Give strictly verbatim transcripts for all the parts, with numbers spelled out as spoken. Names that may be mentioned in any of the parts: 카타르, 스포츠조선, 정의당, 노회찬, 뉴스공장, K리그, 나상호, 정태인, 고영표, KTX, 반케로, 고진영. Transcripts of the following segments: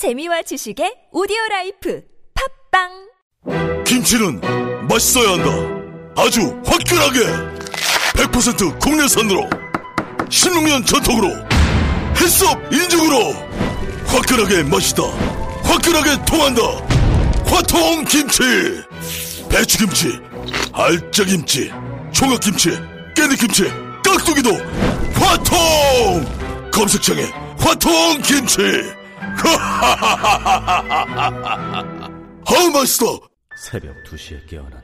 재미와 지식의 오디오라이프 팝빵. 김치는 맛있어야 한다. 아주 화끈하게 백 퍼센트 국내산으로 십육 년 전통으로 햇섭 인증으로 화끈하게 맛있다. 화끈하게 통한다. 화통김치, 배추김치, 알짜김치, 총각김치, 깨잎김치, 깍두기도 화통! 검색창에 화통김치. 하하하하하하하하. 아, 맛있다. 새벽 두 시에 깨어났나.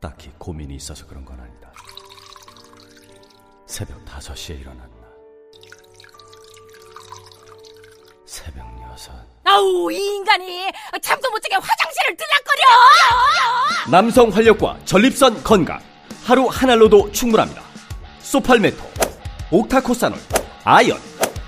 딱히 고민이 있어서 그런 건 아니다. 새벽 다섯 시에 일어났나. 새벽 여섯. 아우, 이 인간이 잠도 못 자게 화장실을 들락거려. 남성 활력과 전립선 건강, 하루 한 알로도 충분합니다. 소팔메토, 옥타코사놀, 아연,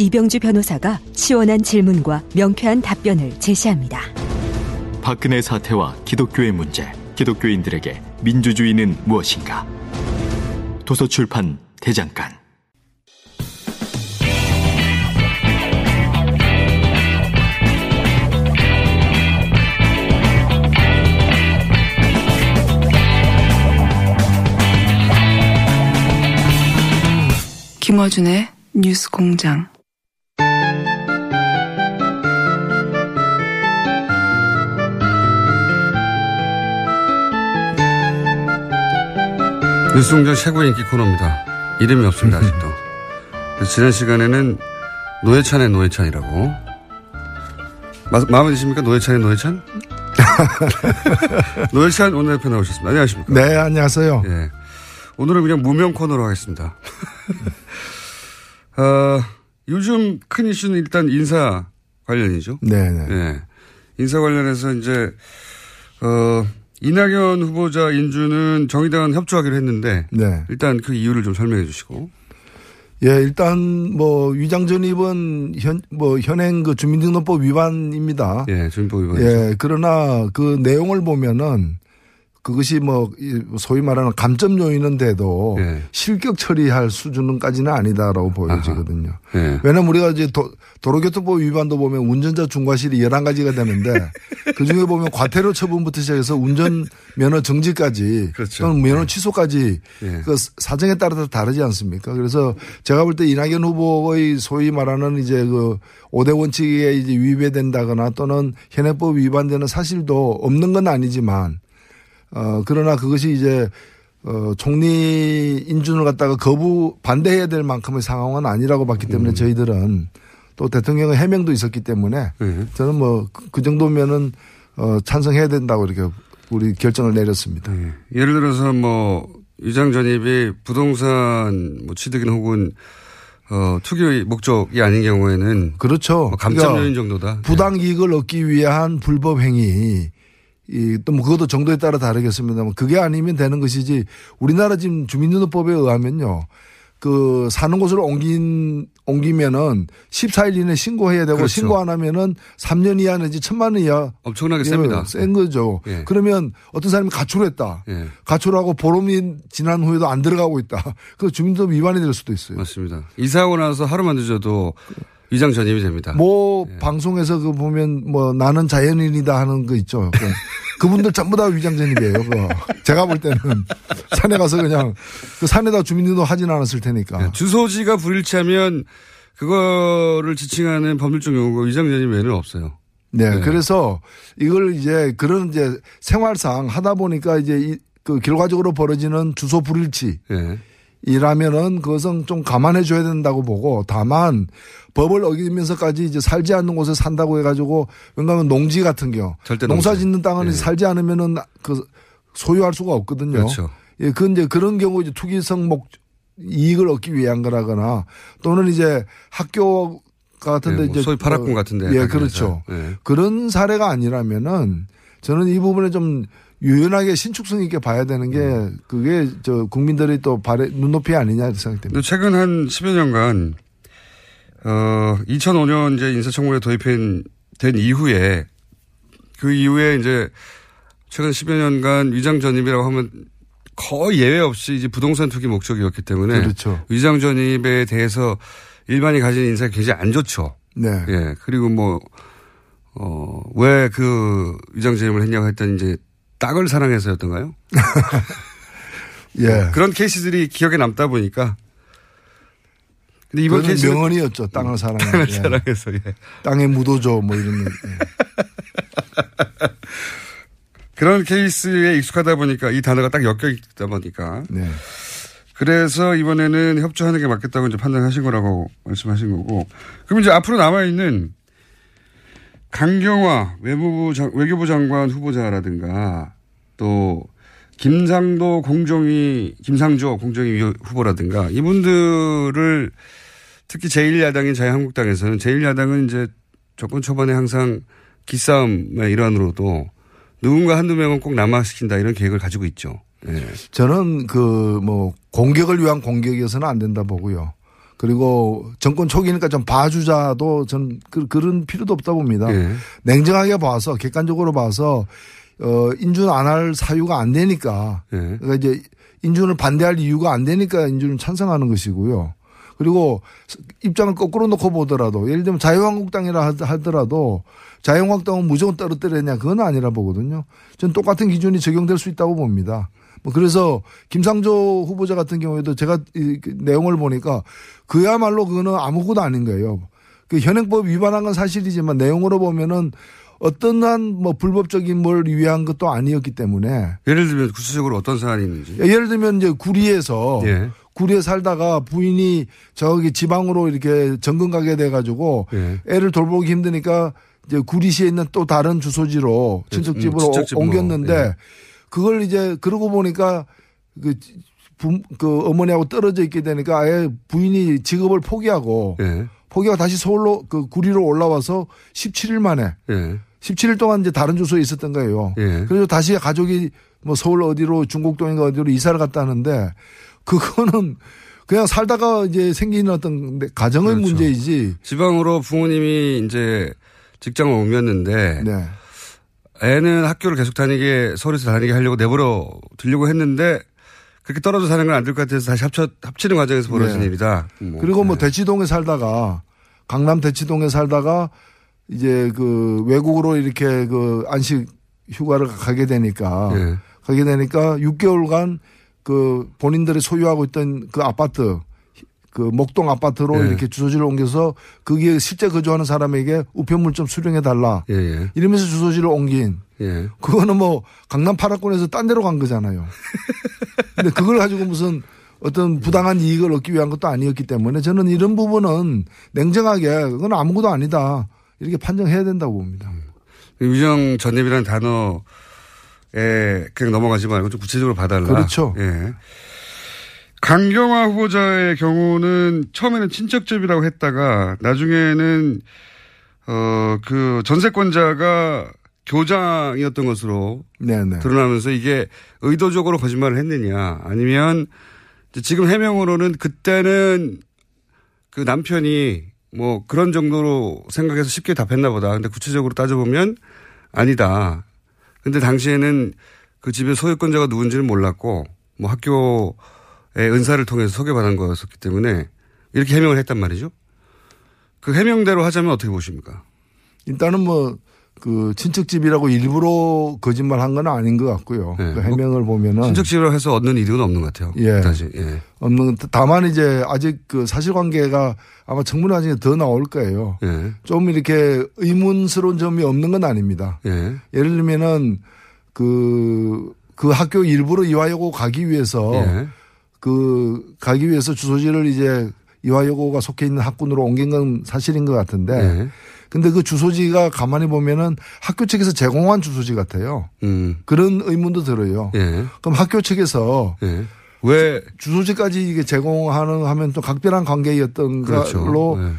이병주 변호사가 시원한 질문과 명쾌한 답변을 제시합니다. 박근혜 사태와 기독교의 문제, 기독교인들에게 민주주의는 무엇인가? 도서출판 대장간. 김어준의 뉴스공장. 뉴스공장 최고의 인기 코너입니다. 이름이 없습니다, 아직도. 지난 시간에는 노회찬의 노회찬이라고. 마, 마음에 드십니까? 노회찬의 노회찬? 노회찬 원내대표 나오셨습니다. 안녕하십니까? 네, 안녕하세요. 예. 오늘은 그냥 무명 코너로 하겠습니다. 어, 요즘 큰 이슈는 일단 인사 관련이죠. 네네. 예. 인사 관련해서 이제, 어, 이낙연 후보자 인준은 정의당은 협조하기로 했는데, 네, 일단 그 이유를 좀 설명해 주시고. 예, 일단 뭐 위장 전입은 현 뭐 현행 그 주민등록법 위반입니다. 예, 주민법 위반. 예, 그러나 그 내용을 보면은 그것이 뭐 소위 말하는 감점 요인인데도, 예, 실격 처리할 수준까지는 아니다라고 보여지거든요. 예. 왜냐하면 우리가 이제 도, 도로교통법 위반도 보면 운전자 중과실이 열한 가지가 되는데 그중에 보면 과태료 처분부터 시작해서 운전면허 정지까지, 그렇죠, 또는 면허 취소까지, 예, 그 사정에 따라서 다르지 않습니까? 그래서 제가 볼 때 이낙연 후보의 소위 말하는 이제 그 오 대 원칙에 이제 위배된다거나 또는 현행법 위반되는 사실도 없는 건 아니지만, 어, 그러나 그것이 이제, 어, 총리 인준을 갖다가 거부, 반대해야 될 만큼의 상황은 아니라고 봤기 때문에, 음, 저희들은 또 대통령의 해명도 있었기 때문에, 음, 저는 뭐 그 정도면은, 어, 찬성해야 된다고 이렇게 우리 결정을 내렸습니다. 네. 예를 들어서 뭐 위장 전입이 부동산 뭐 취득인 혹은 어, 투기의 목적이 아닌 경우에는. 그렇죠. 뭐 감점 요인 정도다. 부당 이익을 얻기 위한 불법 행위. 이, 또 뭐 그것도 정도에 따라 다르겠습니다만 그게 아니면 되는 것이지, 우리나라 지금 주민등록법에 의하면요, 그 사는 곳으로 옮긴, 옮기면은 십사 일 이내 신고해야 되고, 그렇죠, 신고 안 하면은 삼 년 이하 내지 천만 원 이하. 엄청나게 셉니다. 센 거죠. 예. 그러면 어떤 사람이 가출했다. 예. 가출하고 보름이 지난 후에도 안 들어가고 있다. 그 주민등록 위반이 될 수도 있어요. 맞습니다. 이사하고 나서 하루만 늦어도 위장 전입이 됩니다. 뭐, 예, 방송에서 그 보면 뭐 나는 자연인이다 하는 거 있죠. 그분들 전부 다 위장 전입이에요. 그거. 제가 볼 때는 산에 가서 그냥 그 산에다 주민등록 하진 않았을 테니까. 예, 주소지가 불일치하면 그거를 지칭하는 법률적 용어가 위장 전입 외에는 없어요. 네, 예. 그래서 이걸 이제 그런 이제 생활상 하다 보니까 이제 이 그 결과적으로 벌어지는 주소 불일치. 예. 이라면은 그것은 좀 감안해 줘야 된다고 보고, 다만 법을 어기면서까지 이제 살지 않는 곳에 산다고 해가지고, 왜냐하면 농지 같은 경우, 절대 농사 짓는 땅은, 예, 살지 않으면은 그 소유할 수가 없거든요. 그렇죠. 예, 그 이제 그런 경우 이제 투기성 목 이익을 얻기 위한 거라거나 또는 이제 학교 같은데 네, 뭐 소위 파락군 어, 같은데. 예, 그렇죠. 네. 그런 사례가 아니라면은 저는 이 부분에 좀 유연하게 신축성 있게 봐야 되는 게 음. 그게 저 국민들이 또 발에 눈높이 아니냐 생각됩니다. 최근 한 십여 년간 어 이천오 년 이제 인사청문회 도입된 이후에 그 이후에 이제 최근 십여 년간 위장 전입이라고 하면 거의 예외 없이 이제 부동산 투기 목적이었기 때문에 그렇죠. 위장 전입에 대해서 일반이 가진 인사가 굉장히 안 좋죠. 네. 예. 그리고 뭐 어 왜 그 위장 전입을 했냐고 했더니 이제 딱을 사랑해서였던가요? 예. 그런 케이스들이 기억에 남다 보니까. 근데 이번 케이스는 명언이었죠. 땅을 사랑해서. 땅을 사랑해서. 예. 땅의 무도죠. 뭐 이런. 예. 그런 케이스에 익숙하다 보니까 이 단어가 딱 엮여 있다 보니까. 네. 그래서 이번에는 협조하는 게 맞겠다고 이제 판단하신 거라고 말씀하신 거고. 그럼 이제 앞으로 남아 있는. 강경화 외무부 장, 외교부 장관 후보자라든가 또 김상도 공정위 김상조 공정위 후보라든가 이분들을 특히 제일 야당인 자유한국당에서는 제일 야당은 이제 정권 초반에 항상 기싸움의 일환으로도 누군가 한두 명은 꼭 남아시킨다 이런 계획을 가지고 있죠. 네. 저는 그 뭐 공격을 위한 공격이어서는 안 된다 보고요. 그리고 정권 초기니까 좀 봐주자도 전 그런 필요도 없다 봅니다. 예. 냉정하게 봐서 객관적으로 봐서 어 인준 안 할 사유가 안 되니까 예. 그러니까 이제 인준을 반대할 이유가 안 되니까 인준을 찬성하는 것이고요. 그리고 입장을 거꾸로 놓고 보더라도 예를 들면 자유한국당이라 하더라도 자유한국당은 무조건 떨어뜨렸냐 그건 아니라 보거든요. 전 똑같은 기준이 적용될 수 있다고 봅니다. 뭐 그래서 김상조 후보자 같은 경우에도 제가 이 내용을 보니까 그야말로 그거는 아무것도 아닌 거예요. 그 현행법 위반한 건 사실이지만 내용으로 보면은 어떠한 뭐 불법적인 뭘 위한 것도 아니었기 때문에 예를 들면 구체적으로 어떤 사안이 있는지 예를 들면 이제 구리에서 예. 구리에 살다가 부인이 저기 지방으로 이렇게 전근 가게 돼 가지고 예. 애를 돌보기 힘드니까 이제 구리시에 있는 또 다른 주소지로 친척집으로 음, 친척집 옮겼는데 뭐, 예. 그걸 이제 그러고 보니까 그, 부, 그 어머니하고 떨어져 있게 되니까 아예 부인이 직업을 포기하고 예. 포기하고 다시 서울로 그 구리로 올라와서 십칠 일 만에 예. 십칠 일 동안 이제 다른 주소에 있었던 거예요. 예. 그래서 다시 가족이 뭐 서울 어디로 중곡동인가 어디로 이사를 갔다는데 그거는 그냥 살다가 이제 생긴 어떤 가정의 그렇죠. 문제이지. 지방으로 부모님이 이제 직장을 옮겼는데. 네. 애는 학교를 계속 다니게 서울에서 다니게 하려고 내버려 두려고 했는데 그렇게 떨어져 사는 건 안 될 것 같아서 다시 합쳐, 합치는 과정에서 벌어진 네. 일이다. 뭐. 그리고 뭐 네. 대치동에 살다가 강남 대치동에 살다가 이제 그 외국으로 이렇게 그 안식 휴가를 가게 되니까 네. 가게 되니까 육 개월간 그 본인들이 소유하고 있던 그 아파트 그 목동 아파트로 예. 이렇게 주소지를 옮겨서 거기에 실제 거주하는 사람에게 우편물 좀 수령해 달라. 예예. 이러면서 주소지를 옮긴. 예. 그거는 뭐 강남 파라곤에서 딴 데로 간 거잖아요. 근데 그걸 가지고 무슨 어떤 부당한 이익을 얻기 위한 것도 아니었기 때문에 저는 이런 부분은 냉정하게 그건 아무것도 아니다. 이렇게 판정해야 된다고 봅니다. 위장 전입이라는 단어에 그냥 넘어가지 말고 좀 구체적으로 봐달라. 그렇죠. 예. 강경화 후보자의 경우는 처음에는 친척집이라고 했다가 나중에는 어, 그 전세권자가 교장이었던 것으로 네네. 드러나면서 이게 의도적으로 거짓말을 했느냐 아니면 지금 해명으로는 그때는 그 남편이 뭐 그런 정도로 생각해서 쉽게 답했나 보다. 근데 구체적으로 따져보면 아니다. 근데 당시에는 그 집의 소유권자가 누군지는 몰랐고 뭐 학교 은사를 통해서 소개받은 거였었기 때문에 이렇게 해명을 했단 말이죠. 그 해명대로 하자면 어떻게 보십니까? 일단은 뭐 그 친척집이라고 일부러 거짓말한 건 아닌 것 같고요. 네. 그 해명을 보면은 친척집이라고 해서 얻는 이득은 없는 것 같아요. 예. 다시. 예. 없는 다만 이제 아직 그 사실관계가 아마 청문 나중에 더 나올 거예요. 예. 좀 이렇게 의문스러운 점이 없는 건 아닙니다. 예. 예를 들면은 그 그 학교 일부러 이화여고 가기 위해서. 예. 그 가기 위해서 주소지를 이제 이화여고가 속해 있는 학군으로 옮긴 건 사실인 것 같은데, 그런데 네. 그 주소지가 가만히 보면은 학교 측에서 제공한 주소지 같아요. 음. 그런 의문도 들어요. 네. 그럼 학교 측에서 네. 왜 주소지까지 이게 제공하는 하면 좀 각별한 관계였던 걸로 그렇죠. 네.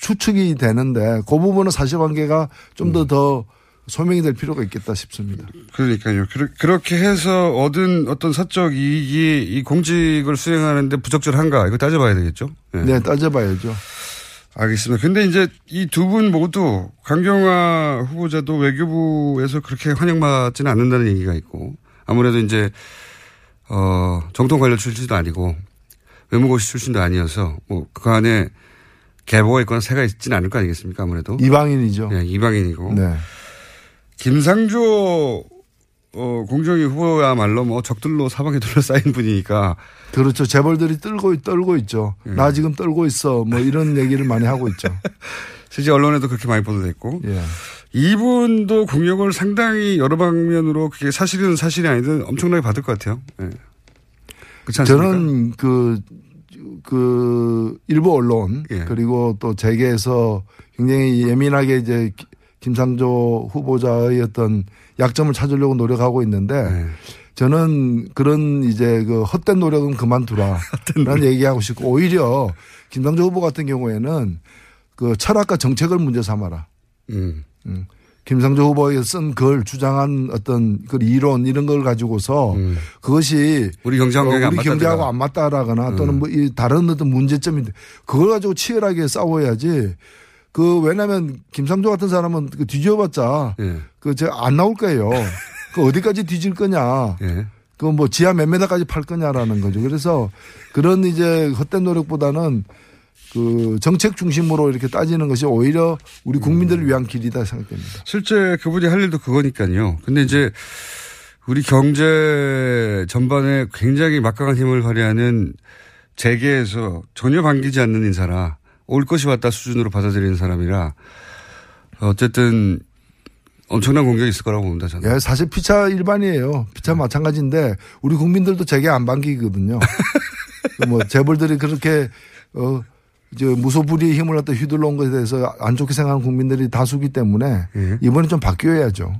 추측이 되는데 그 부분은 사실관계가 좀 더 더 음. 소명이 될 필요가 있겠다 싶습니다. 그러니까요. 그렇게 해서 얻은 어떤 사적 이익이 이 공직을 수행하는데 부적절한가 이거 따져봐야 되겠죠. 네, 네 따져봐야죠. 알겠습니다. 근데 이제 이 두 분 모두 강경화 후보자도 외교부에서 그렇게 환영받지는 않는다는 얘기가 있고 아무래도 이제 어 정통 관련 출신도 아니고 외무고시 출신도 아니어서 뭐 그 안에 계보가 있거나 새가 있지는 않을 거 아니겠습니까? 아무래도 이방인이죠. 네, 이방인이고. 네. 김상조 어, 공정위 후보야말로 뭐 적들로 사방에 둘러싸인 분이니까. 그렇죠. 재벌들이 떨고, 떨고 있죠. 예. 나 지금 떨고 있어. 뭐 이런 얘기를 많이 하고 있죠. 실제 언론에도 그렇게 많이 보도됐고. 예. 이분도 공격을 상당히 여러 방면으로 그게 사실이든 사실이 아니든 엄청나게 받을 것 같아요. 예. 그렇지 않습니까? 저는 그, 그, 일부 언론 예. 그리고 또 재계에서 굉장히 예민하게 이제 김상조 후보자의 어떤 약점을 찾으려고 노력하고 있는데 네. 저는 그런 이제 그 헛된 노력은 그만두라 라는 얘기하고 싶고 오히려 김상조 후보 같은 경우에는 그 철학과 정책을 문제 삼아라. 음. 음. 김상조 후보에게 쓴 글 주장한 어떤 그 이론 이런 걸 가지고서 음. 그것이 우리 경제하고 어, 우리 경제하고 안 맞다라거나 음. 또는 뭐 이 다른 어떤 문제점인데 그걸 가지고 치열하게 싸워야지 그, 왜냐면, 김상조 같은 사람은 그 뒤져봤자, 예. 그, 제가 안 나올 거예요. 그, 어디까지 뒤질 거냐. 예. 그, 뭐, 지하 몇 메다까지 팔 거냐라는 거죠. 그래서 그런 이제 헛된 노력보다는 그, 정책 중심으로 이렇게 따지는 것이 오히려 우리 국민들을 위한 길이다 생각됩니다. 실제 그분이 할 일도 그거니까요. 근데 이제 우리 경제 전반에 굉장히 막강한 힘을 발휘하는 재계에서 전혀 반기지 않는 인사라 올 것이 왔다 수준으로 받아들이는 사람이라 어쨌든 엄청난 공격이 있을 거라고 봅니다. 저는. 예, 사실 피차 일반이에요. 피차 마찬가지인데 우리 국민들도 재계 안 반기거든요. 뭐 재벌들이 그렇게 어 이제 무소불위의 힘을 갖다 휘둘러 온 것에 대해서 안 좋게 생각하는 국민들이 다수기 때문에 예. 이번에 좀 바뀌어야죠.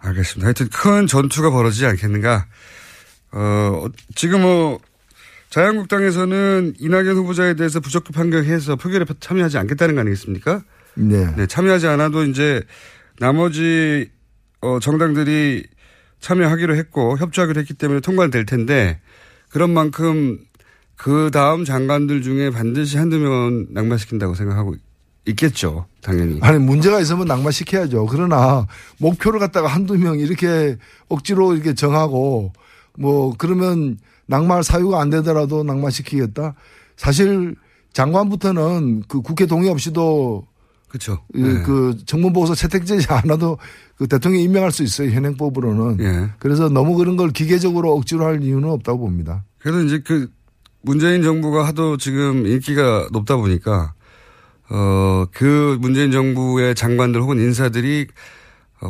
알겠습니다. 하여튼 큰 전투가 벌어지지 않겠는가. 어 지금 뭐 자유한국당에서는 이낙연 후보자에 대해서 부적격 판결해서 표결에 참여하지 않겠다는 거 아니겠습니까? 네. 네 참여하지 않아도 이제 나머지 정당들이 참여하기로 했고 협조하기로 했기 때문에 통과될 텐데 그런 만큼 그 다음 장관들 중에 반드시 한두 명은 낙마시킨다고 생각하고 있겠죠. 당연히. 아니 문제가 있으면 낙마시켜야죠. 그러나 목표를 갖다가 한두 명 이렇게 억지로 이렇게 정하고 뭐 그러면 낙마 사유가 안 되더라도 낙마시키겠다. 사실 장관부터는 그 국회 동의 없이도 그렇죠. 네. 그 정문 보고서 채택되지 않아도 그 대통령이 임명할 수 있어요. 현행법으로는. 네. 그래서 너무 그런 걸 기계적으로 억지로 할 이유는 없다고 봅니다. 그래서 이제 그 문재인 정부가 하도 지금 인기가 높다 보니까 어 그 문재인 정부의 장관들 혹은 인사들이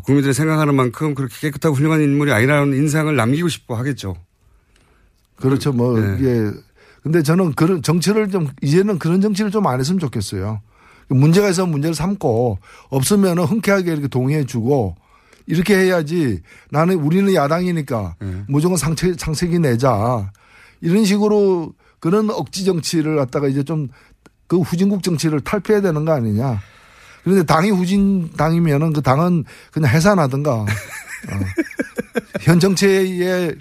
국민들이 생각하는 만큼 그렇게 깨끗하고 훌륭한 인물이 아니라는 인상을 남기고 싶어 하겠죠. 그렇죠. 뭐, 네. 예. 근데 저는 그런 정치를 좀, 이제는 그런 정치를 좀 안 했으면 좋겠어요. 문제가 있으면 문제를 삼고 없으면 흔쾌하게 이렇게 동의해 주고 이렇게 해야지 나는 우리는 야당이니까 네. 무조건 상책, 상책이 내자. 이런 식으로 그런 억지 정치를 갖다가 이제 좀 그 후진국 정치를 탈피해야 되는 거 아니냐. 그런데 당이 후진당이면은 그 당은 그냥 해산하든가 어. 현 정치의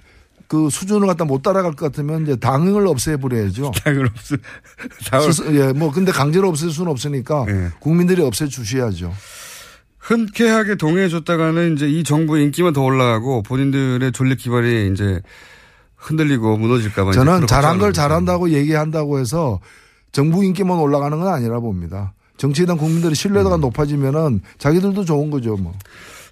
그 수준을 갖다 못 따라갈 것 같으면 이제 당을 없애버려야죠. 당을 없애. 당을. 예, 뭐 근데 강제로 없앨 수는 없으니까 예. 국민들이 없애 주셔야죠. 흔쾌하게 동의해 줬다가는 이제 이 정부의 인기만 더 올라가고 본인들의 존립 기반이 이제 흔들리고 무너질까봐. 저는 잘한 걸 잘한다고 얘기한다고 해서 정부 인기만 올라가는 건 아니라 봅니다. 정치에 대한 국민들의 신뢰도가 음. 높아지면은 자기들도 좋은 거죠, 뭐.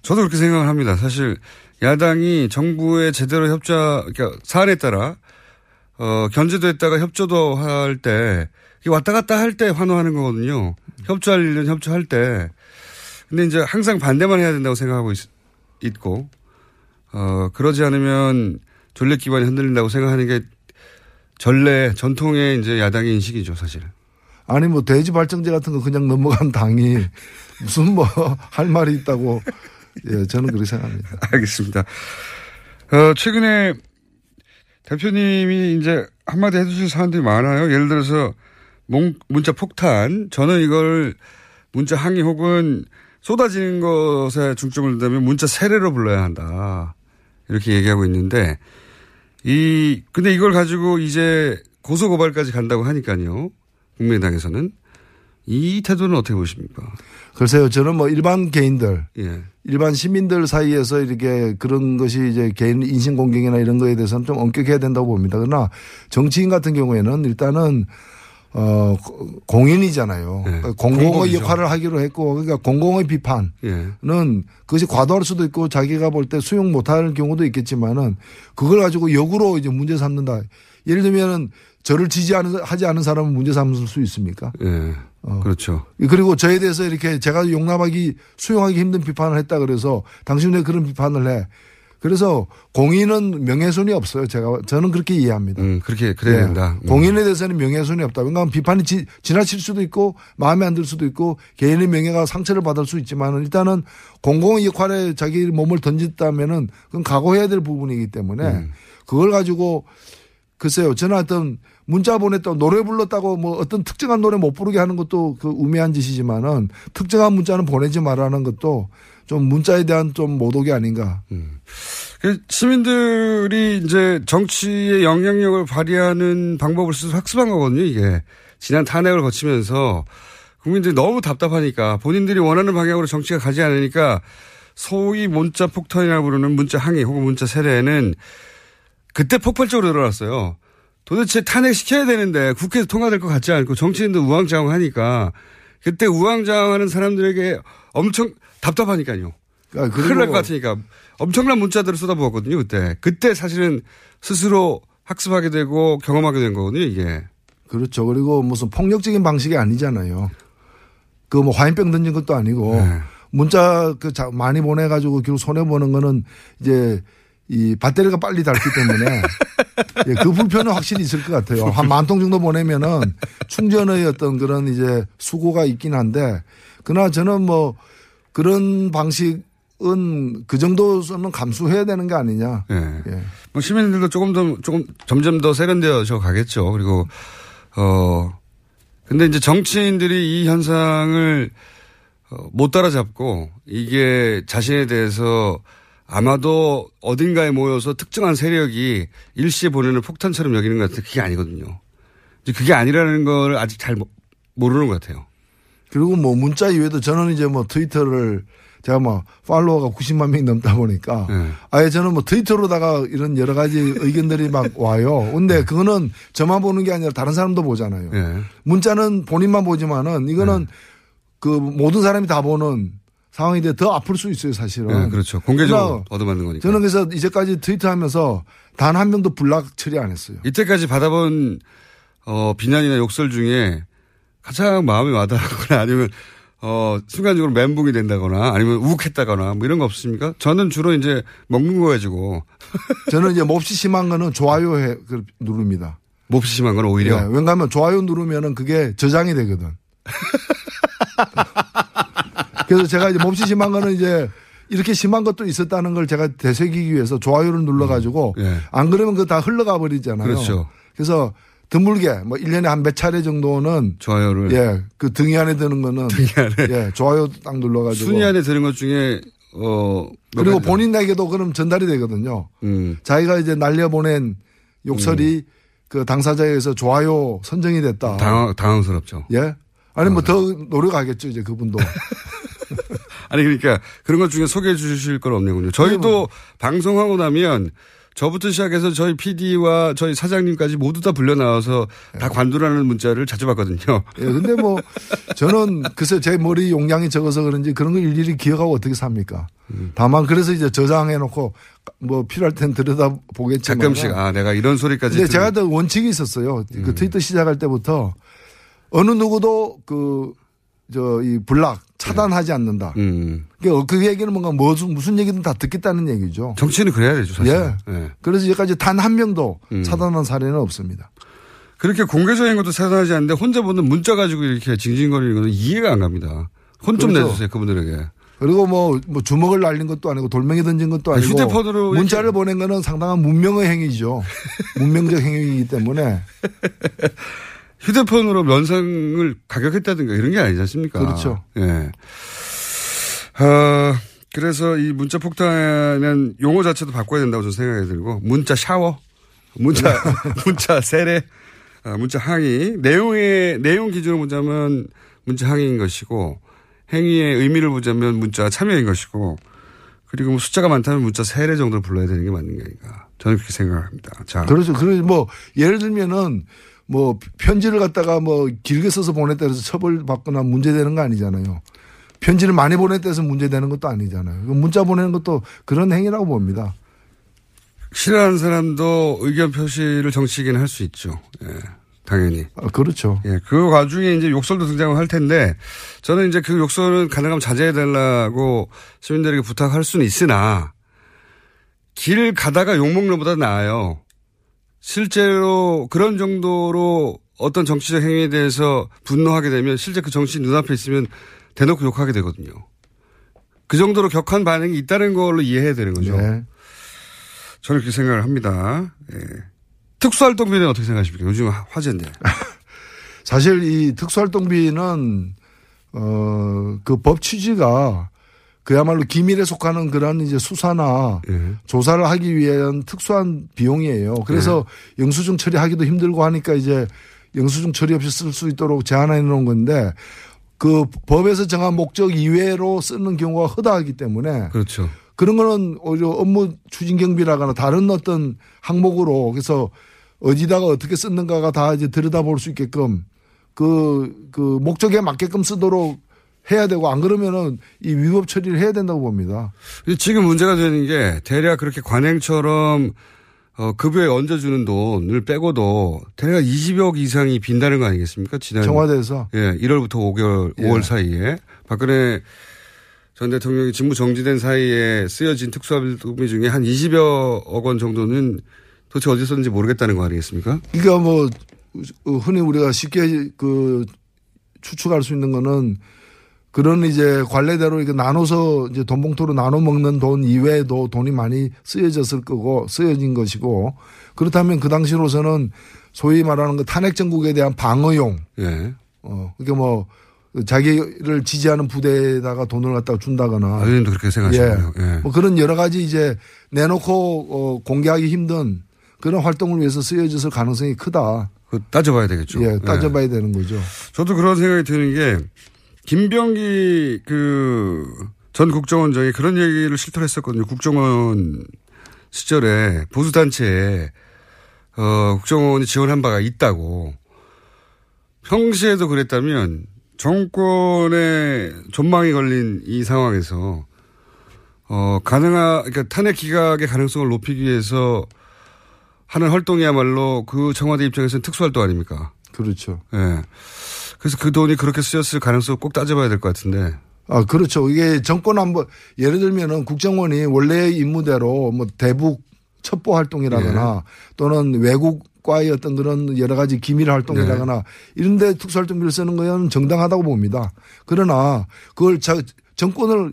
저도 그렇게 생각을 합니다. 사실 야당이 정부에 제대로 협조, 그러니까 사안에 따라 어, 견제도 했다가 협조도 할 때 왔다 갔다 할 때 환호하는 거거든요. 협조할 일은 협조할 때. 근데 이제 항상 반대만 해야 된다고 생각하고 있, 있고 어, 그러지 않으면 존립 기반이 흔들린다고 생각하는 게 전례 전통의 이제 야당의 인식이죠, 사실. 아니 뭐 돼지 발정제 같은 거 그냥 넘어간 당이 무슨 뭐 할 말이 있다고 예 저는 그렇게 생각합니다. 알겠습니다. 어, 최근에 대표님이 이제 한마디 해주실 사람들이 많아요. 예를 들어서 문, 문자 폭탄. 저는 이걸 문자 항의 혹은 쏟아지는 것에 중점을 둔다면 문자 세례로 불러야 한다. 이렇게 얘기하고 있는데, 이, 근데 이걸 가지고 이제 고소고발까지 간다고 하니까요. 국민의당에서는. 이 태도는 어떻게 보십니까? 글쎄요, 저는 뭐 일반 개인들, 예. 일반 시민들 사이에서 이렇게 그런 것이 이제 개인 인신공격이나 이런 거에 대해서는 좀 엄격해야 된다고 봅니다. 그러나 정치인 같은 경우에는 일단은 어, 공인이잖아요. 예. 공공의 공공이죠. 역할을 하기로 했고, 그러니까 공공의 비판은 예. 그것이 과도할 수도 있고 자기가 볼 때 수용 못할 경우도 있겠지만은 그걸 가지고 역으로 이제 문제 삼는다. 예를 들면은 저를 지지하지 않은 사람은 문제 삼을 수 있습니까? 예. 어. 그렇죠. 그리고 저에 대해서 이렇게 제가 용납하기, 수용하기 힘든 비판을 했다 그래서 당신은 왜 그런 비판을 해? 그래서 공인은 명예훼손이 없어요. 제가, 저는 그렇게 이해합니다. 음, 그렇게, 그래야 네. 된다. 음. 공인에 대해서는 명예훼손이 없다. 그러니까 비판이 지, 지나칠 수도 있고 마음에 안 들 수도 있고 개인의 명예가 상처를 받을 수 있지만 일단은 공공의 역할에 자기 몸을 던졌다면은 그건 각오해야 될 부분이기 때문에 음. 그걸 가지고 글쎄요. 저는 어떤 문자 보냈다고 노래 불렀다고 뭐 어떤 특정한 노래 못 부르게 하는 것도 그 우매한 짓이지만은 특정한 문자는 보내지 말라는 것도 좀 문자에 대한 좀 모독이 아닌가. 음. 시민들이 이제 정치의 영향력을 발휘하는 방법을 스스로 학습한 거거든요. 이게 지난 탄핵을 거치면서 국민들이 너무 답답하니까 본인들이 원하는 방향으로 정치가 가지 않으니까 소위 문자 폭탄이라고 부르는 문자 항의 혹은 문자 세례는 그때 폭발적으로 늘어났어요. 도대체 탄핵시켜야 되는데 국회에서 통과될 것 같지 않고 정치인도 우왕좌왕하니까 그때 우왕좌왕하는 사람들에게 엄청 답답하니까요. 아, 큰일 날 것 같으니까 엄청난 문자들을 쏟아부었거든요. 그때. 그때 사실은 스스로 학습하게 되고 경험하게 된 거거든요. 이게. 그렇죠. 그리고 무슨 폭력적인 방식이 아니잖아요. 그 뭐 화염병 던진 것도 아니고 네. 문자 그 많이 보내가지고 결국 손해보는 거는 이제 이 배터리가 빨리 닳기 때문에 예, 그 불편은 확실히 있을 것 같아요. 한 만 통 정도 보내면은 충전의 어떤 그런 이제 수고가 있긴 한데 그러나 저는 뭐 그런 방식은 그 정도는 감수해야 되는 게 아니냐. 예. 예. 뭐 시민들도 조금 더 조금 점점 더 세련되어져 가겠죠. 그리고 어 근데 이제 정치인들이 이 현상을 못 따라잡고 이게 자신에 대해서 아마도 어딘가에 모여서 특정한 세력이 일시에 보내는 폭탄처럼 여기는 것 같은데 그게 아니거든요. 그게 아니라는 걸 아직 잘 모르는 것 같아요. 그리고 뭐 문자 이외에도 저는 이제 뭐 트위터를 제가 뭐 팔로워가 구십만 명이 넘다 보니까 네. 아예 저는 뭐 트위터로다가 이런 여러 가지 의견들이 막 와요. 근데 네. 그거는 저만 보는 게 아니라 다른 사람도 보잖아요. 네. 문자는 본인만 보지만은 이거는 네. 그 모든 사람이 다 보는 상황이 돼 더 아플 수 있어요, 사실은. 네, 그렇죠. 공개적으로 얻어맞는 거니까. 저는 그래서 이제까지 트위터하면서 단 한 명도 블락 처리 안 했어요. 이때까지 받아본 어, 비난이나 욕설 중에 가장 마음에 와닿거나 아니면 어, 순간적으로 멘붕이 된다거나 아니면 욱했다거나 뭐 이런 거 없습니까? 저는 주로 이제 먹는 거 가지고. 저는 이제 몹시 심한 거는 좋아요 해, 누릅니다. 몹시 심한 건 오히려. 네, 왜냐하면 좋아요 누르면은 그게 저장이 되거든. 그래서 제가 이제 몹시 심한 거는 이제 이렇게 심한 것도 있었다는 걸 제가 되새기기 위해서 좋아요를 눌러가지고 네. 안 그러면 그거 다 흘러가 버리잖아요. 그렇죠. 그래서 드물게 뭐 일 년에 한 몇 차례 정도는 좋아요를. 예. 그 등이 안에 드는 거는. 등이 안에. 예. 좋아요 딱 눌러가지고. 순위 안에 드는 것 중에 어. 그리고 본인에게도 그럼 전달이 되거든요. 음. 자기가 이제 날려보낸 욕설이 음. 그 당사자에 의해서 좋아요 선정이 됐다. 당황, 당황스럽죠. 예. 아니 뭐 더 노력하겠죠. 이제 그분도. 아니 그러니까 그런 것 중에 소개해 주실 건 없냐군요. 저희도 네, 뭐. 방송하고 나면 저부터 시작해서 저희 피디와 저희 사장님까지 모두 다 불려나와서 네. 다 관두라는 문자를 자주 받거든요. 예, 네, 근데 뭐 저는 글쎄 제 머리 용량이 적어서 그런지 그런 걸 일일이 기억하고 어떻게 삽니까. 음. 다만 그래서 이제 저장해 놓고 뭐 필요할 땐 들여다 보겠지만 가끔씩 아 내가 이런 소리까지. 근데 제가 더 원칙이 있었어요. 음. 그 트위터 시작할 때부터 어느 누구도 그 저 이 블락 차단하지 네. 않는다. 음. 그러니까 그 얘기는 뭔가 무슨 무슨 얘기든 다 듣겠다는 얘기죠. 정치는 그래야 되죠, 사실. 예. 네. 그래서 이제까지 단 한 명도 음. 차단한 사례는 없습니다. 그렇게 공개적인 것도 차단하지 않는데 혼자 보는 문자 가지고 이렇게 징징거리는 건 이해가 안 갑니다. 혼 좀 그렇죠. 내주세요, 그분들에게. 그리고 뭐, 뭐 주먹을 날린 것도 아니고 돌멩이 던진 것도 아니고 휴대폰으로 문자를 이렇게. 보낸 거는 상당한 문명의 행위죠. 문명적 행위이기 때문에. 휴대폰으로 면상을 가격했다든가 이런 게 아니지 않습니까? 그렇죠. 예. 어, 그래서 이 문자 폭탄은 용어 자체도 바꿔야 된다고 저는 생각이 들고, 문자 샤워, 문자, 문자 세례, 문자 항의, 내용의, 내용 기준으로 보자면 문자 항의인 것이고, 행위의 의미를 보자면 문자 참여인 것이고, 그리고 뭐 숫자가 많다면 문자 세례 정도로 불러야 되는 게 맞는 게 아닌가. 저는 그렇게 생각합니다. 자. 그렇죠. 그래서 뭐, 예를 들면은, 뭐, 편지를 갖다가 뭐, 길게 써서 보냈다 해서 처벌받거나 문제되는 거 아니잖아요. 편지를 많이 보냈다 해서 문제되는 것도 아니잖아요. 문자 보내는 것도 그런 행위라고 봅니다. 싫어하는 사람도 의견 표시를 정치이긴 할 수 있죠. 예. 당연히. 아, 그렇죠. 예. 그 와중에 이제 욕설도 등장을 할 텐데, 저는 이제 그 욕설은 가능하면 자제해달라고 시민들에게 부탁할 수는 있으나, 길 가다가 욕먹는 것보다 나아요. 실제로 그런 정도로 어떤 정치적 행위에 대해서 분노하게 되면 실제 그 정치 눈앞에 있으면 대놓고 욕하게 되거든요. 그 정도로 격한 반응이 있다는 걸로 이해해야 되는 거죠. 네. 저는 그렇게 생각을 합니다. 예. 특수활동비는 어떻게 생각하십니까? 요즘 화제인데. 사실 이 특수활동비는 어, 그 법 취지가 그야말로 기밀에 속하는 그런 이제 수사나 예. 조사를 하기 위한 특수한 비용이에요. 그래서 예. 영수증 처리하기도 힘들고 하니까 이제 영수증 처리 없이 쓸 수 있도록 제한해 놓은 건데, 그 법에서 정한 목적 이외로 쓰는 경우가 허다하기 때문에. 그렇죠. 그런 거는 오히려 업무 추진 경비라거나 다른 어떤 항목으로, 그래서 어디다가 어떻게 쓰는가가 다 이제 들여다볼 수 있게끔 그, 그 목적에 맞게끔 쓰도록 해야 되고, 안 그러면은 이 위법 처리를 해야 된다고 봅니다. 지금 문제가 되는 게 대략 그렇게 관행처럼 어, 급여에 얹어주는 돈을 빼고도 대략 이십억 이상이 빈다는 거 아니겠습니까? 지난 청와대에서. 예, 일월부터 오 개월, 예. 오월 사이에. 박근혜 전 대통령이 직무 정지된 사이에 쓰여진 특수활동비 중에 한 이십여억 원 정도는 도대체 어디서 썼는지 모르겠다는 거 아니겠습니까? 그러니까 뭐, 흔히 우리가 쉽게 그 추측할 수 있는 거는 그런 이제 관례대로 이렇게 나눠서 이제 돈봉투로 나눠 먹는 돈 이외에도 돈이 많이 쓰여졌을 거고, 쓰여진 것이고, 그렇다면 그 당시로서는 소위 말하는 그 탄핵 정국에 대한 방어용. 예. 어, 그러니까 뭐 자기를 지지하는 부대에다가 돈을 갖다가 준다거나. 의원님도 그렇게 생각하시네요. 예. 예. 뭐 그런 여러 가지 이제 내놓고 어, 공개하기 힘든 그런 활동을 위해서 쓰여졌을 가능성이 크다. 따져봐야 되겠죠. 예, 따져봐야 예. 되는 거죠. 저도 그런 생각이 드는 게, 김병기 그 전 국정원장이 그런 얘기를 실토했었거든요. 국정원 시절에 보수단체에 어, 국정원이 지원한 바가 있다고. 평시에도 그랬다면 정권에 존망이 걸린 이 상황에서 어, 가능한, 그러니까 탄핵 기각의 가능성을 높이기 위해서 하는 활동이야말로 그 청와대 입장에서는 특수활동 아닙니까? 그렇죠. 예. 그래서 그 돈이 그렇게 쓰였을 가능성을 꼭 따져봐야 될 것 같은데. 아, 그렇죠. 이게 정권 한번, 예를 들면은 국정원이 원래의 임무대로 뭐 대북 첩보 활동이라거나 예. 또는 외국과의 어떤 그런 여러 가지 기밀 활동이라거나 예. 이런 데 특수활동비를 쓰는 거는 정당하다고 봅니다. 그러나 그걸 자, 정권을,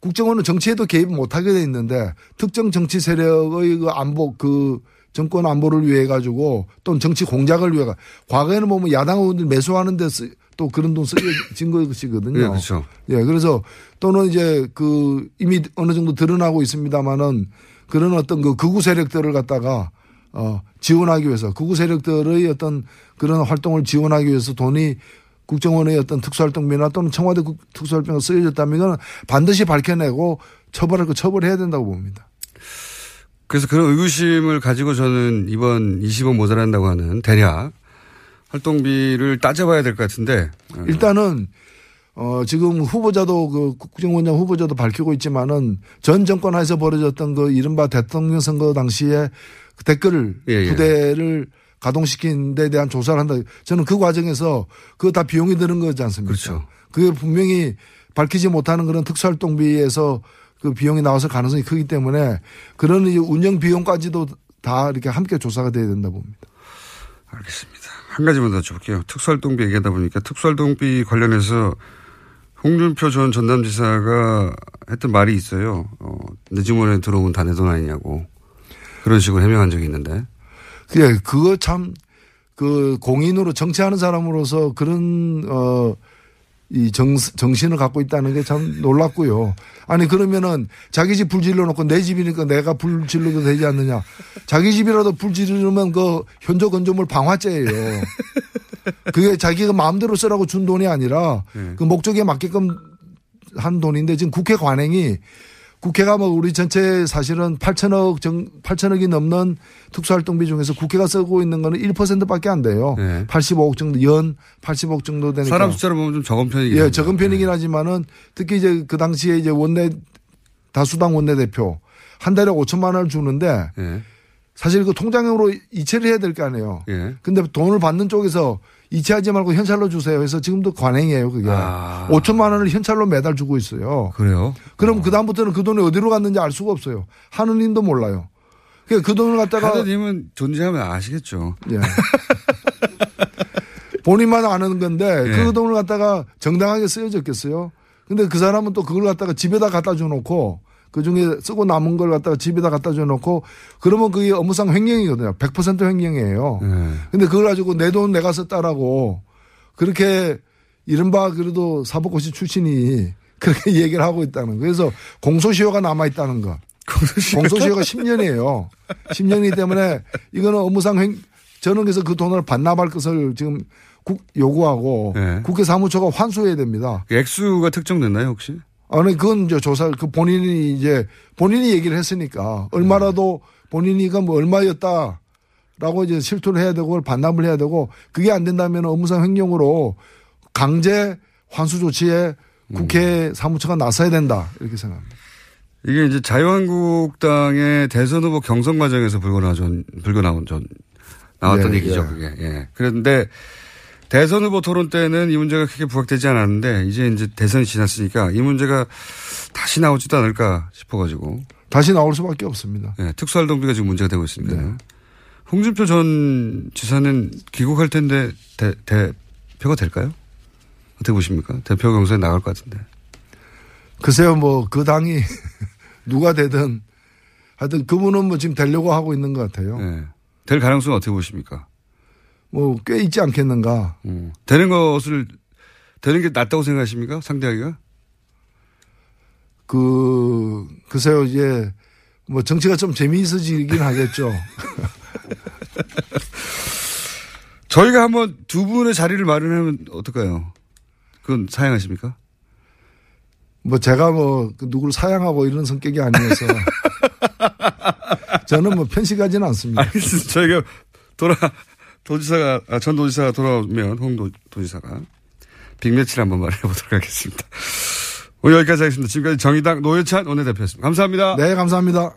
국정원은 정치에도 개입 못하게 돼 있는데, 특정 정치 세력의 그 안보, 그 정권 안보를 위해 가지고 또는 정치 공작을 위해, 과거에는 보면 야당 의원들 매수하는 데 또 그런 돈 쓰여진 것이거든요. 네, 그렇죠. 예, 그래서 또는 이제 그 이미 어느 정도 드러나고 있습니다만은 그런 어떤 그 극우 세력들을 갖다가 어, 지원하기 위해서, 극우 세력들의 어떤 그런 활동을 지원하기 위해서 돈이 국정원의 어떤 특수활동비나 또는 청와대 특수활동비가 쓰여졌다면 반드시 밝혀내고 처벌할 거 처벌해야 된다고 봅니다. 그래서 그런 의구심을 가지고 저는 이번 이십억 모자란다고 하는 대략 활동비를 따져봐야 될 것 같은데. 일단은, 어, 지금 후보자도 그 국정원장 후보자도 밝히고 있지만은 전 정권 하에서 벌어졌던 그 이른바 대통령 선거 당시에 그 댓글 예, 예. 부대를 가동시킨 데 대한 조사를 한다. 저는 그 과정에서 그거 다 비용이 드는 거지 않습니까? 그렇죠. 그게 분명히 밝히지 못하는 그런 특수활동비에서 그 비용이 나와서 가능성이 크기 때문에 그런 운영 비용까지도 다 이렇게 함께 조사가 돼야 된다 봅니다. 알겠습니다. 한 가지만 더 여쭤볼게요. 특수활동비 얘기하다 보니까 특수활동비 관련해서 홍준표 전 전남지사가 했던 말이 있어요. 어, 늦은문에 들어온 다 내 돈 아니냐고. 그런 식으로 해명한 적이 있는데. 예, 그거 참 그 공인으로 정치하는 사람으로서 그런 어 이 정 정신을 갖고 있다는 게 참 놀랍고요. 아니 그러면은 자기 집 불 질러 놓고 내 집이니까 내가 불 질러도 되지 않느냐. 자기 집이라도 불 지르면 그 현저 건조물 방화제예요. 그게 자기가 마음대로 쓰라고 준 돈이 아니라 그 목적에 맞게끔 한 돈인데 지금 국회 관행이 국회가 뭐 우리 전체 사실은 팔천억 정 팔천억이 넘는 특수활동비 중에서 국회가 쓰고 있는 거는 일 퍼센트밖에 안 돼요. 네. 팔십오억 정도 연 팔십오억 정도 되니까 사람 숫자로 보면 좀 적은 편이긴 예, 합니다. 적은 편이긴 네. 하지만은 특히 이제 그 당시에 이제 원내 다수당 원내 대표 한 달에 오천만 원을 주는데 네. 사실 그 통장으로 이체를 해야 될 거 아니에요. 예. 근데 돈을 받는 쪽에서 이체하지 말고 현찰로 주세요. 해서 지금도 관행이에요, 그게. 아. 오천만 원을 현찰로 매달 주고 있어요. 그래요? 그럼 어. 그다음부터는 그 돈이 어디로 갔는지 알 수가 없어요. 하느님도 몰라요. 그러니까 그 돈을 갖다가. 하느님은 존재하면 아시겠죠. 예. 본인만 아는 건데 예. 그 돈을 갖다가 정당하게 쓰여졌겠어요. 근데 그 사람은 또 그걸 갖다가 집에다 갖다 줘놓고 그 중에 쓰고 남은 걸 갖다가 집에다 갖다 줘놓고 그러면 그게 업무상 횡령이거든요. 백 퍼센트 횡령이에요. 네. 근데 그걸 가지고 내 돈 내가 썼다라고 그렇게 이른바 그래도 사법고시 출신이 그렇게 얘기를 하고 있다는 거. 그래서 공소시효가 남아있다는 거. 공소시효. 공소시효가 십 년이에요. 십 년이기 때문에 이거는 업무상 횡, 저는 그래서 그 돈을 반납할 것을 지금 국, 요구하고 네. 국회 사무처가 환수해야 됩니다. 액수가 특정됐나요 혹시? 아니, 그건 이제 조사, 그 본인이 이제 본인이 얘기를 했으니까 얼마라도 본인이가 뭐 얼마였다라고 이제 실토를 해야 되고 그걸 반납을 해야 되고 그게 안 된다면 업무상 횡령으로 강제 환수 조치에 국회 사무처가 나서야 된다. 이렇게 생각합니다. 이게 이제 자유한국당의 대선 후보 경선 과정에서 불거나온, 불거나온 전, 나왔던 예, 얘기죠. 예. 그게. 예. 그런데 대선 후보 토론 때는 이 문제가 크게 부각되지 않았는데 이제 이제 대선이 지났으니까 이 문제가 다시 나오지도 않을까 싶어가지고. 다시 나올 수밖에 없습니다. 네, 특수활동비가 지금 문제가 되고 있습니다. 네. 홍준표 전 지사는 귀국할 텐데 대, 대표가 될까요? 어떻게 보십니까? 대표 경선에 나갈 것 같은데. 글쎄요. 뭐 그 당이 누가 되든 하여튼 그분은 뭐 지금 되려고 하고 있는 것 같아요. 네. 될 가능성은 어떻게 보십니까? 뭐, 꽤 있지 않겠는가. 음. 되는 것을, 되는 게 낫다고 생각하십니까? 상대하기가? 그, 글쎄요, 이제, 뭐, 정치가 좀 재미있어지긴 하겠죠. 저희가 한번 두 분의 자리를 마련하면 어떨까요? 그건 사양하십니까? 뭐, 제가 뭐, 누구를 사양하고 이런 성격이 아니어서. 저는 뭐, 편식하지는 않습니다. 알겠습니다. 저희가 돌아, 도지사가, 아, 전 도지사가 돌아오면 홍 도, 도지사가 빅매치를 한번 말해보도록 하겠습니다. 오늘 여기까지 하겠습니다. 지금까지 정의당 노회찬 원내대표였습니다. 감사합니다. 네, 감사합니다.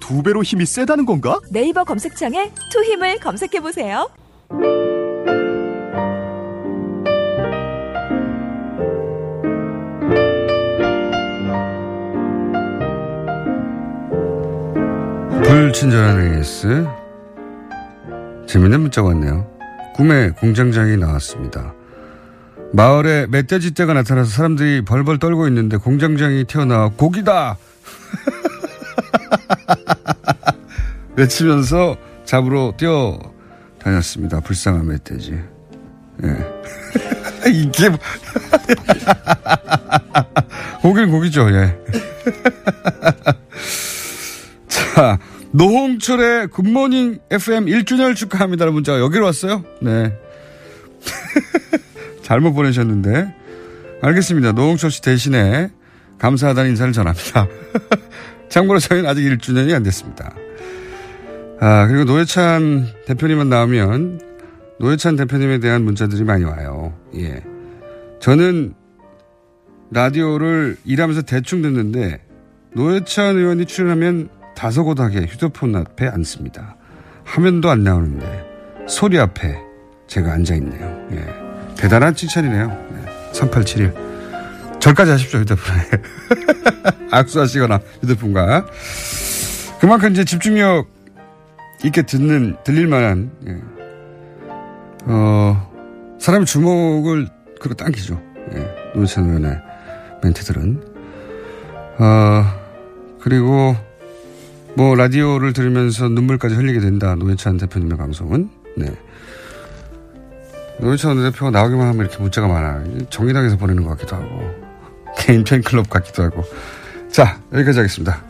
두 배로 힘이 세다는 건가? 네이버 검색창에 투힘을 검색해보세요. 불친절한 에이에스. 재밌는 문자가 왔네요. 꿈에 공장장이 나왔습니다. 마을에 멧돼지 떼가 나타나서 사람들이 벌벌 떨고 있는데 공장장이 튀어나와 고기다! 외치면서 잡으러 뛰어다녔습니다. 불쌍한 멧돼지. 예. 이게 고기는 고기죠. 예. 자, 노홍철의 굿모닝 에프엠 일 주년 축하합니다라는 문자가 여기로 왔어요. 네. 잘못 보내셨는데 알겠습니다. 노홍철 씨 대신에 감사하다는 인사를 전합니다. 참고로 저희는 아직 일 주년이 안 됐습니다. 아, 그리고 노회찬 대표님만 나오면 노회찬 대표님에 대한 문자들이 많이 와요. 예. 저는 라디오를 일하면서 대충 듣는데 노회찬 의원이 출연하면 다소곳하게 휴대폰 앞에 앉습니다. 화면도 안 나오는데 소리 앞에 제가 앉아있네요. 예. 대단한 칭찬이네요. 예. 삼팔칠일. 절까지 하십시오, 휴대폰에. 악수하시거나, 휴대폰과. 그만큼 이제 집중력 있게 듣는, 들릴만한, 예. 어, 사람의 주목을, 그리고 당기죠. 예. 노회찬 의원의 멘트들은. 어, 그리고, 뭐, 라디오를 들으면서 눈물까지 흘리게 된다. 노회찬 대표님의 방송은. 네. 노회찬 대표가 나오기만 하면 이렇게 문자가 많아. 정의당에서 보내는 것 같기도 하고, 개인 팬클럽 같기도 하고. 자, 여기까지 하겠습니다.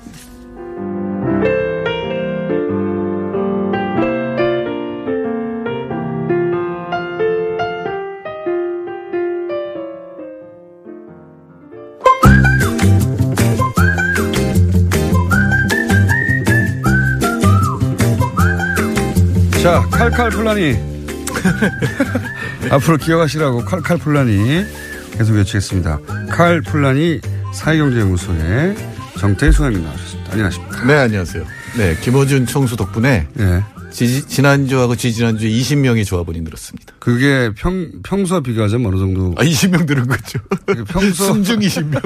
자, 칼칼폴라니. 앞으로 기억하시라고 칼칼폴라니 계속 외치겠습니다. 칼폴라니 사회경제연구소의 정태인 소장님 나오셨습니다. 안녕하십니까. 네, 안녕하세요. 네, 김호준 총수 덕분에 네. 지, 지난주하고 지지난주에 이십 명의 조합원이 늘었습니다. 그게 평, 평소와 비교하자면 어느 정도. 아, 이십 명 늘은 거죠. 평소. 순증 이십 명.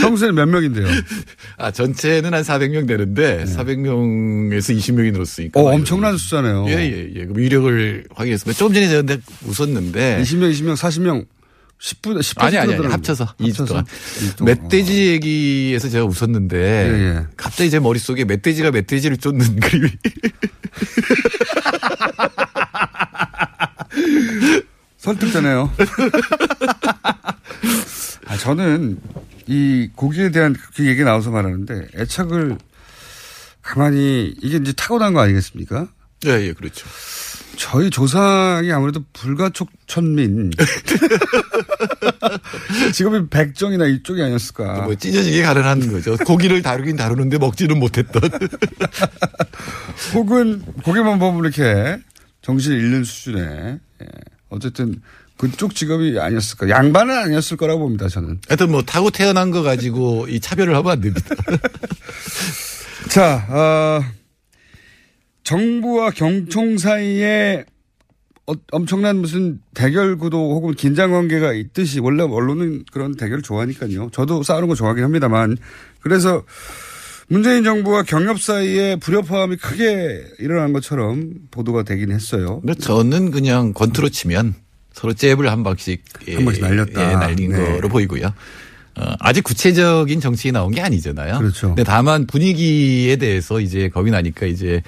평소에는 몇 명인데요? 아, 전체는 한 사백 명 되는데, 네. 사백 명에서 이십 명이 늘었으니까. 어, 엄청난 숫자네요. 예, 예, 예. 그럼 위력을 확인했습니다. 조금 전에 제가 웃었는데. 이십 명, 이십 명, 사십 명. 십 분, 십 분. 아니, 아니, 아니, 합쳐서. 이 주 동안. 멧돼지 얘기에서 제가 웃었는데, 예, 예. 갑자기 제 머릿속에 멧돼지가 멧돼지를 쫓는 그림이. 설득되네요. 아, 저는 이 고기에 대한 그 얘기 나와서 말하는데, 애착을 가만히, 이게 이제 타고난 거 아니겠습니까? 예, 예, 그렇죠. 저희 조상이 아무래도 불가촉 천민. 지금이 백정이나 이쪽이 아니었을까. 뭐 찢어지게 가려는 거죠. 고기를 다루긴 다루는데 먹지는 못했던. 혹은 고기만 보면 이렇게 정신을 잃는 수준에. 어쨌든 그쪽 직업이 아니었을까. 양반은 아니었을 거라고 봅니다, 저는. 하여튼 뭐 타고 태어난 거 가지고 이 차별을 하면 안 됩니다. 자, 어. 정부와 경총 사이에 어, 엄청난 무슨 대결 구도 혹은 긴장 관계가 있듯이 원래 언론은 그런 대결을 좋아하니까요. 저도 싸우는 거 좋아하긴 합니다만. 그래서 문재인 정부와 경협 사이에 불협화음이 크게 일어난 것처럼 보도가 되긴 했어요. 저는 그냥 권투로 치면 서로 잽을 한 방씩. 한 번씩 날렸다. 예, 날린 네. 거로 보이고요. 어, 아직 구체적인 정책이 나온 게 아니잖아요. 그렇죠. 근데 다만 분위기에 대해서 이제 겁이 나니까 이제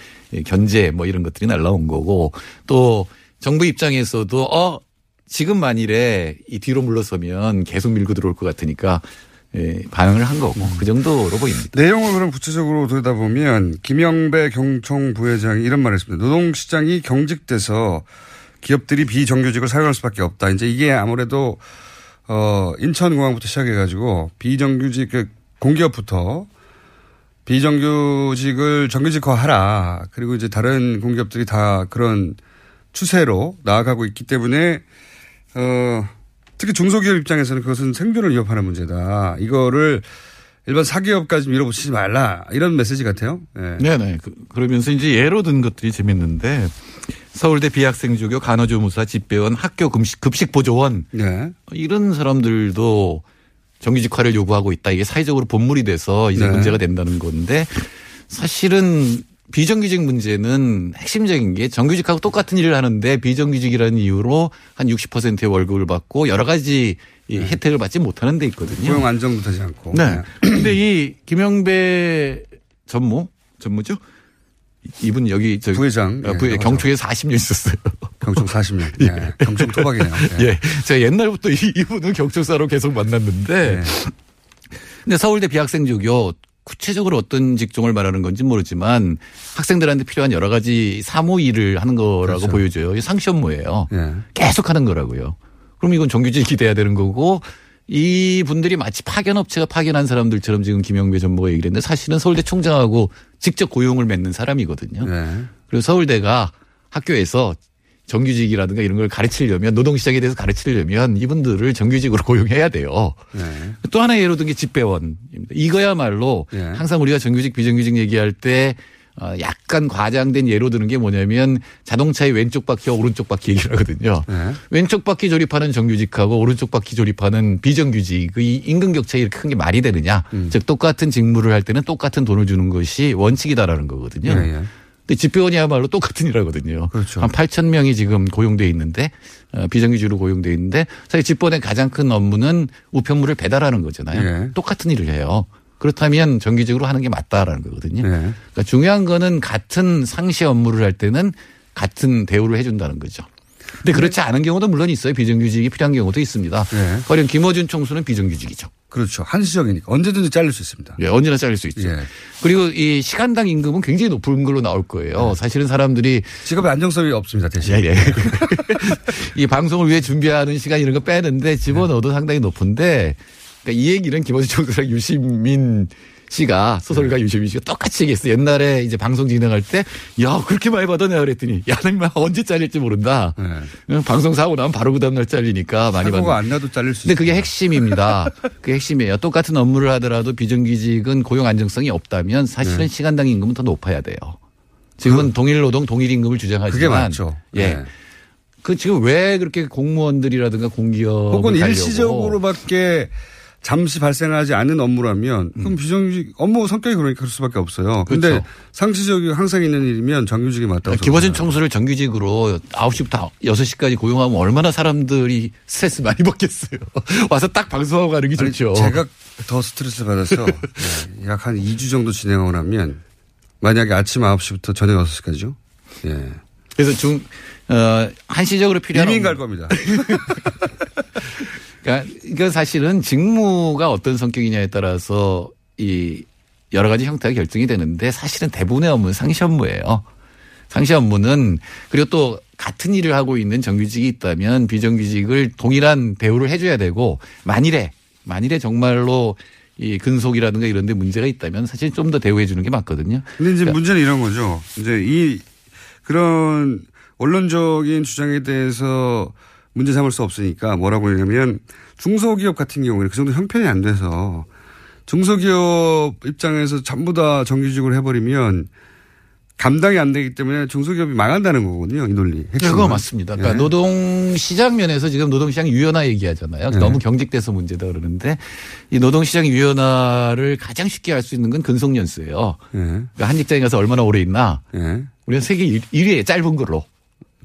견제 뭐 이런 것들이 날라온 거고 또 정부 입장에서도 어, 지금 만일에 이 뒤로 물러서면 계속 밀고 들어올 것 같으니까 예, 반응을 한 거고 그 정도로 보입니다. 내용을 그럼 구체적으로 들여다보면 김영배 경총 부회장이 이런 말을 했습니다. 노동시장이 경직돼서 기업들이 비정규직을 사용할 수밖에 없다. 이제 이게 아무래도 어, 인천공항부터 시작해가지고 비정규직, 공기업부터 비정규직을 정규직화하라. 그리고 이제 다른 공기업들이 다 그런 추세로 나아가고 있기 때문에, 어, 특히 중소기업 입장에서는 그것은 생존을 위협하는 문제다. 이거를 일반 사기업까지 밀어붙이지 말라. 이런 메시지 같아요. 네. 네네. 그, 그러면서 이제 예로 든 것들이 재밌는데, 서울대 비학생조교 간호조무사 집배원 학교 급식, 급식 보조원 네. 이런 사람들도 정규직화를 요구하고 있다. 이게 사회적으로 본물이 돼서 이제 네. 문제가 된다는 건데 사실은 비정규직 문제는 핵심적인 게 정규직하고 똑같은 일을 하는데 비정규직이라는 이유로 한 육십 퍼센트의 월급을 받고 여러 가지 이 혜택을 받지 못하는 데 있거든요. 고용 안정도 되지 않고. 네. 그런데 이 김영배 전무 전무죠? 이분 여기 저 부회장 예, 부회, 경총에 사십 년 있었어요. 경총 사십 년. 예. 예. 경총 토박이네요. 예. 예. 제가 옛날부터 이, 이분은 경총사로 계속 만났는데 예. 근데 서울대 비학생조교 구체적으로 어떤 직종을 말하는 건지 모르지만 학생들한테 필요한 여러 가지 사무 일을 하는 거라고 그렇죠. 보여줘요. 상시업무예요. 예. 계속 하는 거라고요. 그럼 이건 정규직이 돼야 되는 거고 이 분들이 마치 파견업체가 파견한 사람들처럼 지금 김영배 전무가 얘기를 했는데 사실은 서울대 총장하고 직접 고용을 맺는 사람이거든요. 네. 그리고 서울대가 학교에서 정규직이라든가 이런 걸 가르치려면 노동시장에 대해서 가르치려면 이분들을 정규직으로 고용해야 돼요. 네. 또 하나의 예로 든 게 집배원입니다. 이거야말로 네. 항상 우리가 정규직 비정규직 얘기할 때 약간 과장된 예로 드는 게 뭐냐면 자동차의 왼쪽 바퀴와 오른쪽 바퀴 얘기를 하거든요. 네. 왼쪽 바퀴 조립하는 정규직하고 오른쪽 바퀴 조립하는 비정규직의 임금 격차가 이렇게 큰 게 말이 되느냐. 음. 즉 똑같은 직무를 할 때는 똑같은 돈을 주는 것이 원칙이다라는 거거든요. 네, 네. 근데 집배원이야말로 똑같은 일하거든요. 그렇죠. 한 팔천 명이 지금 고용돼 있는데 비정규직으로 고용돼 있는데 사실 집배원의 가장 큰 업무는 우편물을 배달하는 거잖아요. 네. 똑같은 일을 해요. 그렇다면 정규직으로 하는 게 맞다라는 거거든요. 네. 그러니까 중요한 거는 같은 상시 업무를 할 때는 같은 대우를 해 준다는 거죠. 근데 그렇지 않은 경우도 물론 있어요. 비정규직이 필요한 경우도 있습니다. 네. 가령 김어준 총수는 비정규직이죠. 그렇죠. 한시적이니까 언제든지 자를 수 있습니다. 예, 언제나 자를 수 있죠. 예. 그리고 이 시간당 임금은 굉장히 높은 걸로 나올 거예요. 네. 사실은 사람들이 직업의 안정성이 없습니다. 대신. 예, 예. 이 방송을 위해 준비하는 시간 이런 거 빼는데 집어넣어도 네. 상당히 높은데 그러니까 이 얘기는 김어준 총수랑 유시민 씨가 소설가 유시민 씨가 똑같이 얘기했어요. 옛날에 이제 방송 진행할 때 야 그렇게 많이 받았냐 그랬더니 야 나 언제 잘릴지 모른다. 네. 방송 사고 나면 바로 그 다음날 잘리니까 많이 받는. 사고가 안 나도 잘릴 수. 근데 있구나. 그게 핵심입니다. 그게 핵심이에요. 똑같은 업무를 하더라도 비정규직은 고용 안정성이 없다면 사실은 네. 시간당 임금은 더 높아야 돼요. 지금은 그, 동일 노동 동일 임금을 주장하지만 그게 맞죠. 예. 네. 그 지금 왜 그렇게 공무원들이라든가 공기업 혹은 일시적으로밖에 잠시 발생하지 않은 업무라면 그럼 음. 비정규직 업무 성격이 그러니까 그럴 수밖에 없어요. 그런데 그렇죠. 상시적이 항상 있는 일이면 정규직이 맞다고. 김어준 총수를 정규직으로 아홉 시부터 여섯 시까지 고용하면 얼마나 사람들이 스트레스 많이 받겠어요. 와서 딱 방송하고 가는 게 아니, 좋죠. 제가 더 스트레스 받아서 약 한 이 주 정도 진행하고 나면 만약에 아침 아홉 시부터 저녁 여섯 시까지죠. 예. 그래서 중 어, 한시적으로 필요한 이민 갈 겁니다. 그러니까 사실은 직무가 어떤 성격이냐에 따라서 이 여러 가지 형태가 결정이 되는데 사실은 대부분의 업무는 상시 업무예요. 상시 업무는 그리고 또 같은 일을 하고 있는 정규직이 있다면 비정규직을 동일한 대우를 해줘야 되고 만일에 만일에 정말로 이 근속이라든가 이런 데 문제가 있다면 사실 좀 더 대우해 주는 게 맞거든요. 근데 이제 그러니까 문제는 이런 거죠. 이제 이 그런 원론적인 주장에 대해서 문제 삼을 수 없으니까 뭐라고 하냐면 중소기업 같은 경우에는 그 정도 형편이 안 돼서 중소기업 입장에서 전부 다 정규직으로 해버리면 감당이 안 되기 때문에 중소기업이 망한다는 거거든요. 이 논리. 핵심은. 그거 맞습니다. 그러니까 네. 노동시장 면에서 지금 노동시장 유연화 얘기하잖아요. 네. 너무 경직돼서 문제다 그러는데 이 노동시장 유연화를 가장 쉽게 할 수 있는 건 근속연수예요. 네. 그러니까 한 직장에 가서 얼마나 오래 있나. 네. 우리는 세계 일 위에 짧은 걸로.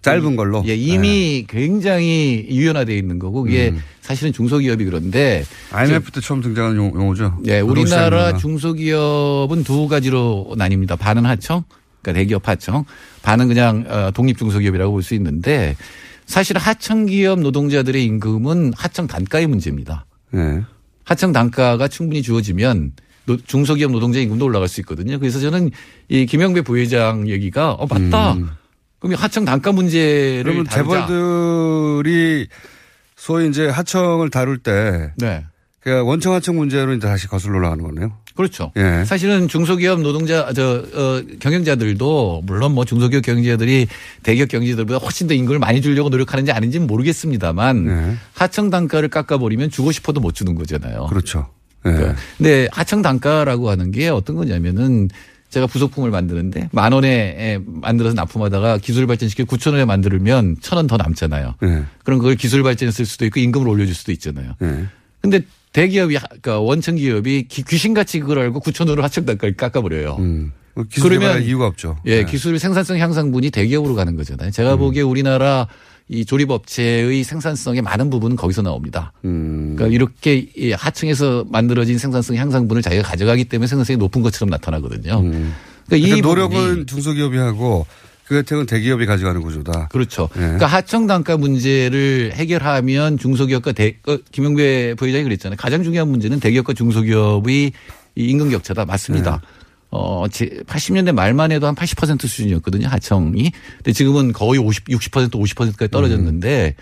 짧은 걸로. 예, 이미 네. 굉장히 유연화되어 있는 거고 이게 음. 사실은 중소기업이 그런데. 아이엠에프 때 처음 등장한 용어죠. 예, 우리나라 중소기업은 두 가지로 나뉩니다. 반은 하청, 그러니까 대기업 하청, 반은 그냥 독립 중소기업이라고 볼 수 있는데 사실 하청기업 노동자들의 임금은 하청 단가의 문제입니다. 네. 하청 단가가 충분히 주어지면 중소기업 노동자 임금도 올라갈 수 있거든요. 그래서 저는 이 김영배 부회장 얘기가 어, 맞다. 음. 그럼 하청 단가 문제를 그러면 다루자. 재벌들이 소위 이제 하청을 다룰 때 네. 그러니까 원청 하청 문제로 이제 다시 거슬러 올라가는 거네요. 그렇죠. 예. 사실은 중소기업 노동자 저 어, 경영자들도 물론 뭐 중소기업 경영자들이 대기업 경영자들보다 훨씬 더 임금을 많이 주려고 노력하는지 아닌지는 모르겠습니다만 예. 하청 단가를 깎아버리면 주고 싶어도 못 주는 거잖아요. 그렇죠. 예. 그러니까. 근데 하청 단가라고 하는 게 어떤 거냐면은. 제가 부속품을 만드는데 만 원에 만들어서 납품하다가 기술 발전시켜 구천 원에 만들면 천 원 더 남잖아요. 네. 그럼 그걸 기술 발전했을 수도 있고 임금을 올려줄 수도 있잖아요. 그런데 네. 대기업이 그러니까 원청 기업이 귀신같이 그걸 알고 구천 원으로 하청 단가를 깎아버려요. 음. 그러면 이유가 없죠. 예, 네. 기술 생산성 향상분이 대기업으로 가는 거잖아요. 제가 음. 보기에 우리나라 이 조립업체의 생산성의 많은 부분은 거기서 나옵니다. 음. 그러니까 이렇게 하층에서 만들어진 생산성 향상분을 자기가 가져가기 때문에 생산성이 높은 것처럼 나타나거든요. 음. 그러니까 이 노력은 중소기업이 하고 그 혜택은 대기업이 가져가는 구조다. 그렇죠. 네. 그러니까 하청 단가 문제를 해결하면 중소기업과 대, 김영배 부회장이 그랬잖아요. 가장 중요한 문제는 대기업과 중소기업의 임금 격차다. 맞습니다. 네. 어, 팔십 년대 말만 해도 한 팔십 퍼센트 수준이었거든요, 하청이. 근데 지금은 거의 오십, 육십 퍼센트, 오십 퍼센트까지 떨어졌는데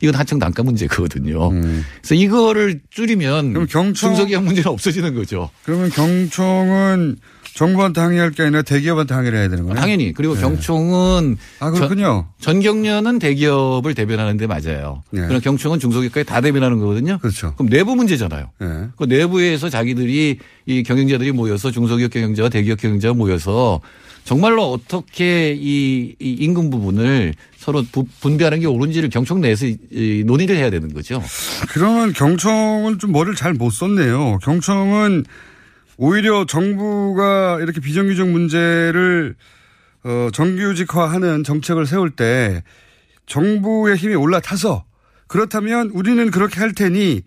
이건 하청 단가 문제거든요. 음. 그래서 이거를 줄이면 그럼 경청, 중소기업 문제는 없어지는 거죠. 그러면 경청은 정부한테 항의할 게 아니라 대기업한테 항의를 해야 되는 거예요? 당연히. 그리고 네. 경총은. 아, 그렇군요. 전, 전경련은 대기업을 대변하는 데 맞아요. 네. 그럼 경총은 중소기업까지 다 대변하는 거거든요. 그렇죠. 그럼 내부 문제잖아요. 네. 그 내부에서 자기들이 이 경영자들이 모여서 중소기업 경영자와 대기업 경영자가 모여서 정말로 어떻게 이, 이 임금 부분을 서로 부, 분배하는 게 옳은지를 경총 내에서 이, 이 논의를 해야 되는 거죠. 그러면 경총은 좀 머리를 잘 못 썼네요. 경총은 오히려 정부가 이렇게 비정규직 문제를 정규직화하는 정책을 세울 때 정부의 힘이 올라타서 그렇다면 우리는 그렇게 할 테니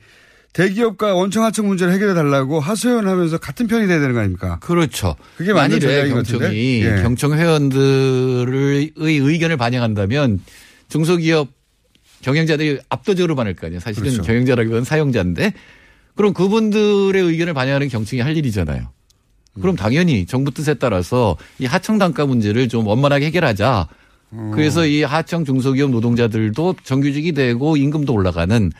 대기업과 원청하청 문제를 해결해 달라고 하소연하면서 같은 편이 돼야 되는 거 아닙니까? 그렇죠. 그게 만일 경청이 예. 경청 회원들의 의견을 반영한다면 중소기업 경영자들이 압도적으로 많을 거 아니에요. 사실은 그렇죠. 경영자라기보다는 사용자인데 그럼 그분들의 의견을 반영하는 경청이 할 일이잖아요. 그럼 당연히 정부 뜻에 따라서 이 하청 단가 문제를 좀 원만하게 해결하자. 그래서 이 하청 중소기업 노동자들도 정규직이 되고 임금도 올라가는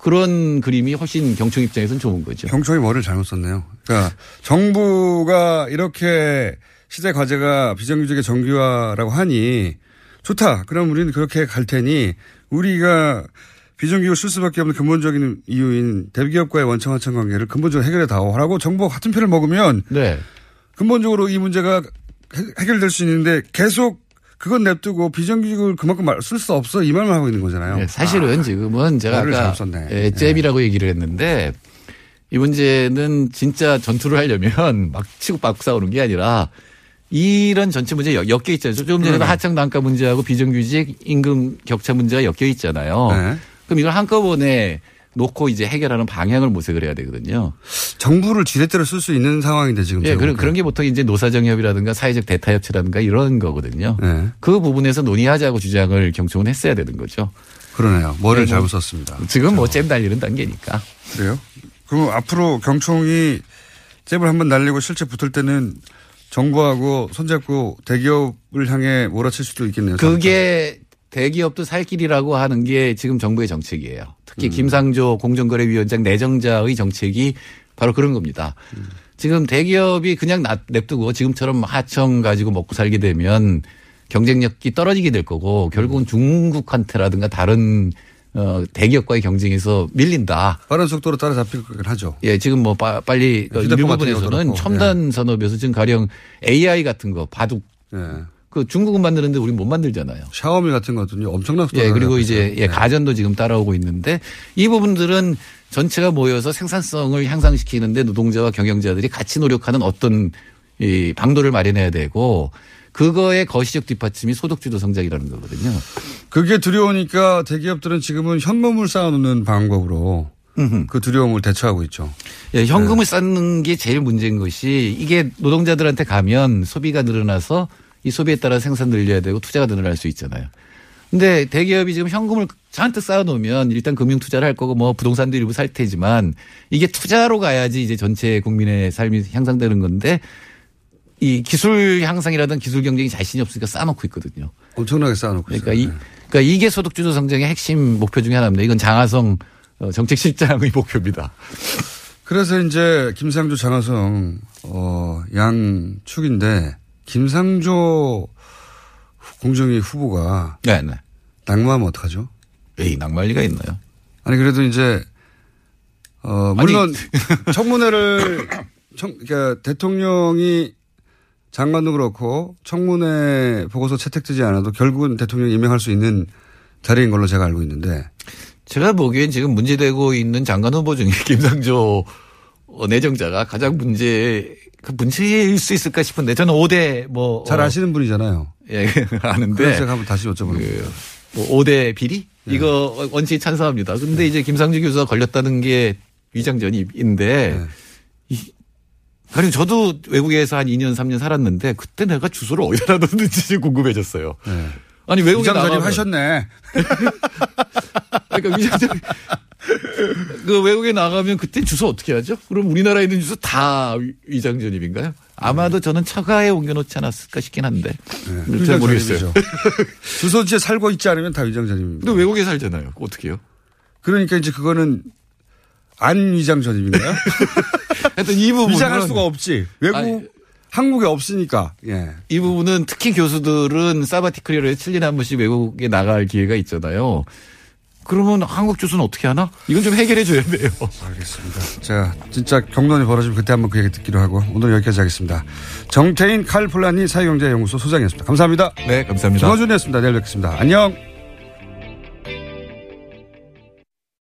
그런 그림이 훨씬 경청 입장에서는 좋은 거죠. 경청이 머리를 잘못 썼네요. 그러니까 정부가 이렇게 시대 과제가 비정규직의 정규화라고 하니 좋다. 그럼 우리는 그렇게 갈 테니 우리가 비정규직을 쓸 수밖에 없는 근본적인 이유인 대기업과의 원청하청 관계를 근본적으로 해결해 다오라고 정부가 같은 편을 먹으면 네. 근본적으로 이 문제가 해결될 수 있는데 계속 그건 냅두고 비정규직을 그만큼 쓸 수 없어 이 말만 하고 있는 거잖아요. 네, 사실은 아, 지금은 제가 아까 예, 잽이라고 네. 얘기를 했는데 이 문제는 진짜 전투를 하려면 막 치고 막 싸우는 게 아니라 이런 전체 문제 엮여 있잖아요. 조금 전에도 네. 하청 단가 문제하고 비정규직 임금 격차 문제가 엮여 있잖아요. 네. 그럼 이걸 한꺼번에 놓고 이제 해결하는 방향을 모색을 해야 되거든요. 정부를 지렛대로 쓸 수 있는 상황인데 지금. 예, 그런, 그런 게 보통 이제 노사정협이라든가 사회적 대타협체라든가 이런 거거든요. 네. 그 부분에서 논의하자고 주장을 경청은 했어야 되는 거죠. 그러네요. 머리를 네, 잘못 썼습니다. 지금 뭐 잽 날리는 단계니까. 그래요? 그럼 앞으로 경청이 잽을 한번 날리고 실제 붙을 때는 정부하고 손잡고 대기업을 향해 몰아칠 수도 있겠네요. 그게 대기업도 살 길이라고 하는 게 지금 정부의 정책이에요. 특히 음. 김상조 공정거래위원장 내정자의 정책이 바로 그런 겁니다. 음. 지금 대기업이 그냥 냅두고 지금처럼 하청 가지고 먹고 살게 되면 경쟁력이 떨어지게 될 거고 결국은 중국한테라든가 다른 어, 대기업과의 경쟁에서 밀린다. 빠른 속도로 따라잡힐 거긴 하죠. 예, 지금 뭐 바, 빨리 일본에서는 첨단 예. 산업에서 지금 가령 에이아이 같은 거 바둑. 예. 그 중국은 만드는데 우리는 못 만들잖아요. 샤오미 같은 것들은요 엄청난 속도로. 예, 그리고 이제 예, 가전도 지금 따라오고 있는데 이 부분들은 전체가 모여서 생산성을 향상시키는데 노동자와 경영자들이 같이 노력하는 어떤 이 방도를 마련해야 되고 그거의 거시적 뒷받침이 소득주도 성장이라는 거거든요. 그게 두려우니까 대기업들은 지금은 현금을 쌓아놓는 방법으로 음흠. 그 두려움을 대처하고 있죠. 예, 현금을 네. 쌓는 게 제일 문제인 것이 이게 노동자들한테 가면 소비가 늘어나서 이 소비에 따라 생산 늘려야 되고 투자가 늘어날 수 있잖아요. 근데 대기업이 지금 현금을 잔뜩 쌓아놓으면 일단 금융 투자를 할 거고 뭐 부동산도 일부 살 테지만 이게 투자로 가야지 이제 전체 국민의 삶이 향상되는 건데 이 기술 향상이라든 기술 경쟁이 자신이 없으니까 쌓아놓고 있거든요. 엄청나게 쌓아놓고 그러니까 있어요. 이, 그러니까 이게 소득주도 성장의 핵심 목표 중에 하나입니다. 이건 장하성 정책실장의 목표입니다. 그래서 이제 김상조 장하성 어, 양축인데 김상조 공정위 후보가 네네. 낙마하면 어떡하죠? 에이, 낙마할 리가 있나요? 아니 그래도 이제 어 물론 청문회를 청 그러니까 대통령이 장관도 그렇고 청문회 보고서 채택되지 않아도 결국은 대통령이 임명할 수 있는 자리인 걸로 제가 알고 있는데 제가 보기엔 지금 문제되고 있는 장관 후보 중에 김상조 내정자가 가장 문제 그 문제일 수 있을까 싶은데 저는 오 대 뭐 잘 아시는 분이잖아요. 예, 아는데. 그래서 제가 한번 다시 여쭤보는 거예요. 뭐 오 대 비리? 네. 이거 원칙이 찬성합니다. 그런데 네. 이제 김상조 교수가 걸렸다는 게 위장전입인데 네. 그리고 저도 외국에서 한 이 년 삼 년 살았는데 그때 내가 주소를 어디다 뒀는지 궁금해졌어요. 네. 아니 외국에 나가면 하셨네. 그러니까 위장전입. 그 외국에 나가면 그때 주소 어떻게 하죠? 그럼 우리나라에 있는 주소 다 위장전입인가요? 아마도 네. 저는 처가에 옮겨놓지 않았을까 싶긴 한데. 네. 잘 모르겠어요. 주소지에 살고 있지 않으면 다 위장전입입니다. 근데 외국에 살잖아요. 어떻게 해요? 그러니까 이제 그거는 안 위장전입인가요? 하여튼 이 부분. 위장할 수가 없지. 외국. 아니, 한국에 없으니까. 예. 이 부분은 특히 교수들은 사바티컬이어에 칠 년에 한 번씩 외국에 나갈 기회가 있잖아요. 그러면 한국 교수는 어떻게 하나? 이건 좀 해결해 줘야 돼요. 알겠습니다. 자, 진짜 경론이 벌어지면 그때 한번 그 얘기 듣기로 하고 오늘 여기까지 하겠습니다. 정태인 칼폴라니 사회경제연구소 소장이었습니다. 감사합니다. 네, 감사합니다. 정어준이었습니다. 내일 뵙겠습니다. 안녕.